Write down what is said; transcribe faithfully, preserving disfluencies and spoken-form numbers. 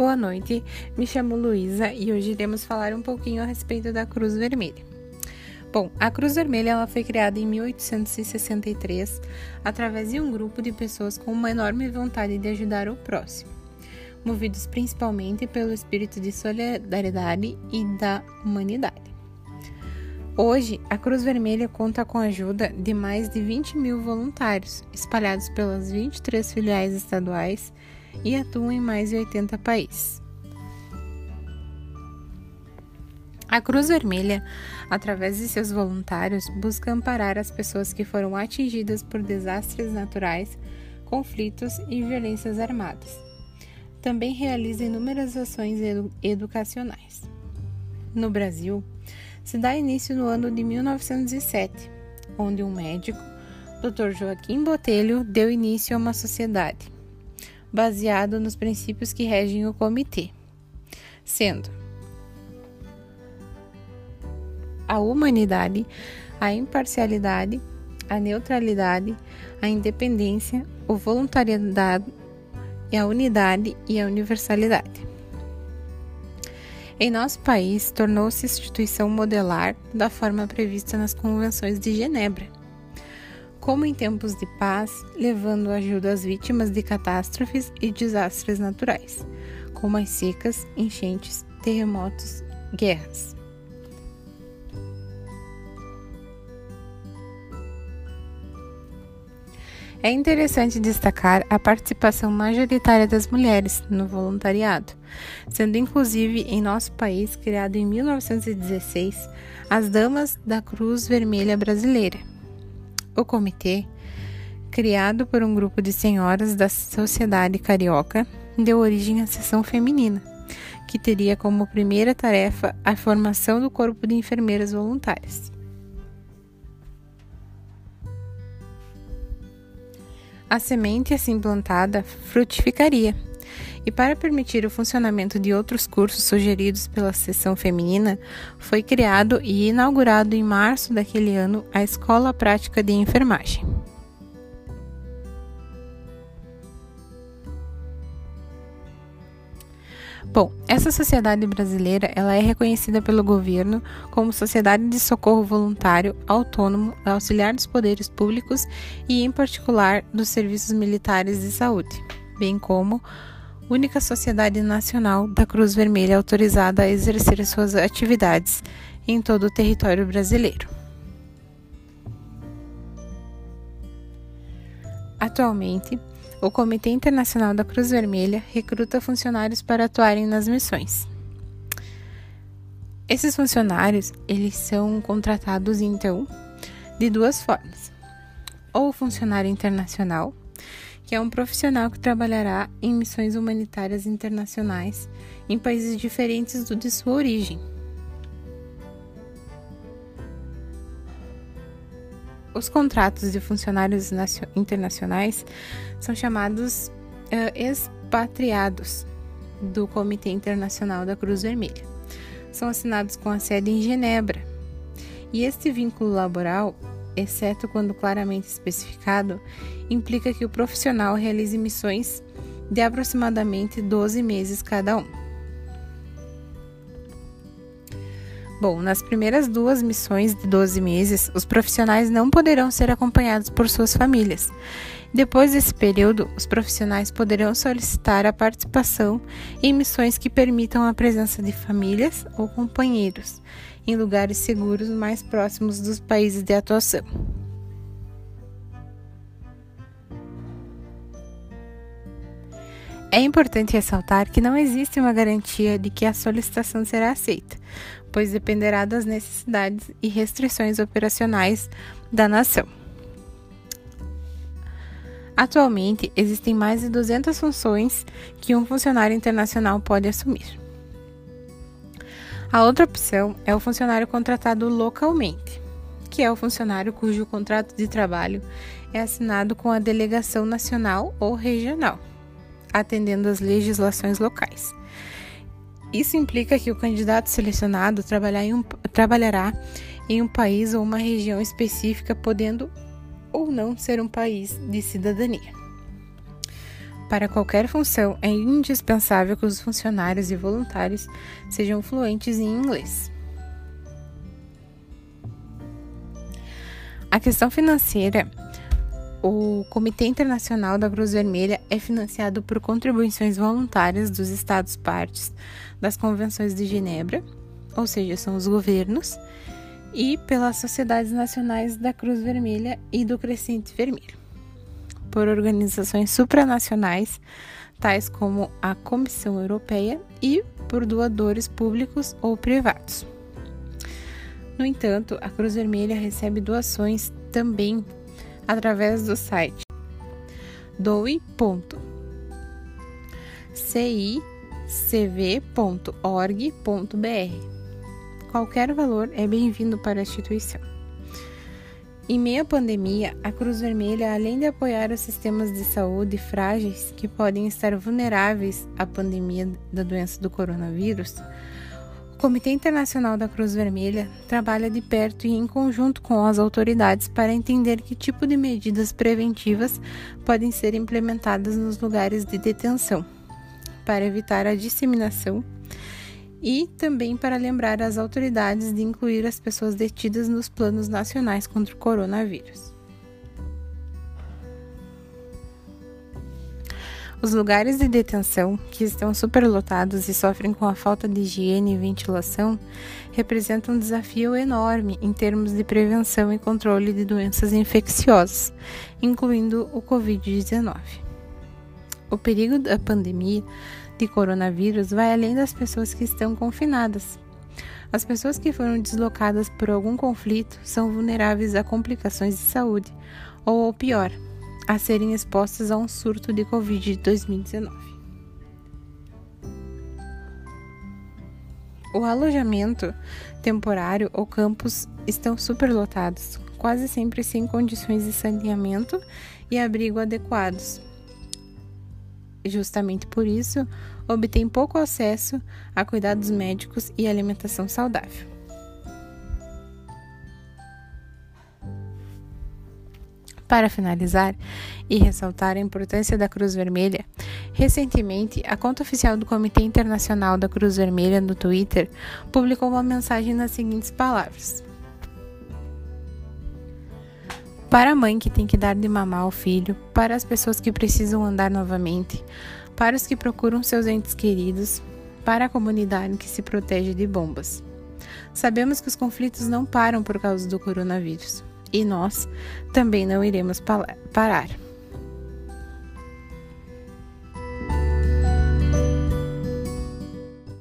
Boa noite, me chamo Luísa e hoje iremos falar um pouquinho a respeito da Cruz Vermelha. Bom, a Cruz Vermelha ela foi criada em mil oitocentos e sessenta e três através de um grupo de pessoas com uma enorme vontade de ajudar o próximo, movidos principalmente pelo espírito de solidariedade e da humanidade. Hoje, a Cruz Vermelha conta com a ajuda de mais de vinte mil voluntários, espalhados pelas vinte e três filiais estaduais, e atuam em mais de oitenta países. A Cruz Vermelha, através de seus voluntários, busca amparar as pessoas que foram atingidas por desastres naturais, conflitos e violências armadas. Também realiza inúmeras ações edu- educacionais. No Brasil, se dá início no ano de mil novecentos e sete, onde um médico, doutor Joaquim Botelho, deu início a uma sociedade, baseado nos princípios que regem o comitê, sendo a humanidade, a imparcialidade, a neutralidade, a independência, o voluntariado, a unidade e a universalidade. Em nosso país, tornou-se instituição modelar da forma prevista nas Convenções de Genebra, como em tempos de paz, levando ajuda às vítimas de catástrofes e desastres naturais, como as secas, enchentes, terremotos, guerras. É interessante destacar a participação majoritária das mulheres no voluntariado, sendo inclusive em nosso país criado em mil novecentos e dezesseis as Damas da Cruz Vermelha Brasileira. O comitê, criado por um grupo de senhoras da sociedade carioca, deu origem à seção feminina, que teria como primeira tarefa a formação do Corpo de Enfermeiras Voluntárias. A semente assim plantada frutificaria, e para permitir o funcionamento de outros cursos sugeridos pela seção feminina, foi criado e inaugurado em março daquele ano a Escola Prática de Enfermagem. Bom, essa sociedade brasileira ela é reconhecida pelo governo como Sociedade de Socorro Voluntário, Autônomo, Auxiliar dos Poderes Públicos e, em particular, dos Serviços Militares de Saúde, bem como única sociedade nacional da Cruz Vermelha autorizada a exercer suas atividades em todo o território brasileiro. Atualmente, o Comitê Internacional da Cruz Vermelha recruta funcionários para atuarem nas missões. Esses funcionários, eles são contratados, então, de duas formas. Ou funcionário internacional, que é um profissional que trabalhará em missões humanitárias internacionais em países diferentes do de sua origem. Os contratos de funcionários internacionais são chamados uh, expatriados do Comitê Internacional da Cruz Vermelha. São assinados com a sede em Genebra. E este vínculo laboral, exceto quando claramente especificado, implica que o profissional realize missões de aproximadamente doze meses cada um. Bom, nas primeiras duas missões de doze meses, os profissionais não poderão ser acompanhados por suas famílias. Depois desse período, os profissionais poderão solicitar a participação em missões que permitam a presença de famílias ou companheiros em lugares seguros mais próximos dos países de atuação. É importante ressaltar que não existe uma garantia de que a solicitação será aceita, pois dependerá das necessidades e restrições operacionais da nação. Atualmente, existem mais de duzentas funções que um funcionário internacional pode assumir. A outra opção é o funcionário contratado localmente, que é o funcionário cujo contrato de trabalho é assinado com a delegação nacional ou regional, atendendo às legislações locais. Isso implica que o candidato selecionado trabalhar em um, trabalhará em um país ou uma região específica, podendo ou não ser um país de cidadania. Para qualquer função, é indispensável que os funcionários e voluntários sejam fluentes em inglês. A questão financeira. O Comitê Internacional da Cruz Vermelha é financiado por contribuições voluntárias dos Estados partes das Convenções de Genebra, ou seja, são os governos, e pelas Sociedades Nacionais da Cruz Vermelha e do Crescente Vermelho, por organizações supranacionais, tais como a Comissão Europeia, e por doadores públicos ou privados. No entanto, a Cruz Vermelha recebe doações também através do site doe ponto c i c v ponto org ponto b r. Qualquer valor é bem-vindo para a instituição. Em meio à pandemia, a Cruz Vermelha, além de apoiar os sistemas de saúde frágeis que podem estar vulneráveis à pandemia da doença do coronavírus, o Comitê Internacional da Cruz Vermelha trabalha de perto e em conjunto com as autoridades para entender que tipo de medidas preventivas podem ser implementadas nos lugares de detenção, para evitar a disseminação e também para lembrar as autoridades de incluir as pessoas detidas nos planos nacionais contra o coronavírus. Os lugares de detenção, que estão superlotados e sofrem com a falta de higiene e ventilação, representam um desafio enorme em termos de prevenção e controle de doenças infecciosas, incluindo o covid dezenove. O perigo da pandemia de coronavírus vai além das pessoas que estão confinadas. As pessoas que foram deslocadas por algum conflito são vulneráveis a complicações de saúde ou, ao pior, a serem expostas a um surto de covid dezenove. O alojamento temporário ou campos estão superlotados, quase sempre sem condições de saneamento e abrigo adequados. Justamente por isso, obtém pouco acesso a cuidados médicos e alimentação saudável. Para finalizar e ressaltar a importância da Cruz Vermelha, recentemente, a conta oficial do Comitê Internacional da Cruz Vermelha no Twitter publicou uma mensagem nas seguintes palavras: para a mãe que tem que dar de mamar ao filho, para as pessoas que precisam andar novamente, para os que procuram seus entes queridos, para a comunidade que se protege de bombas. Sabemos que os conflitos não param por causa do coronavírus, e nós também não iremos parar.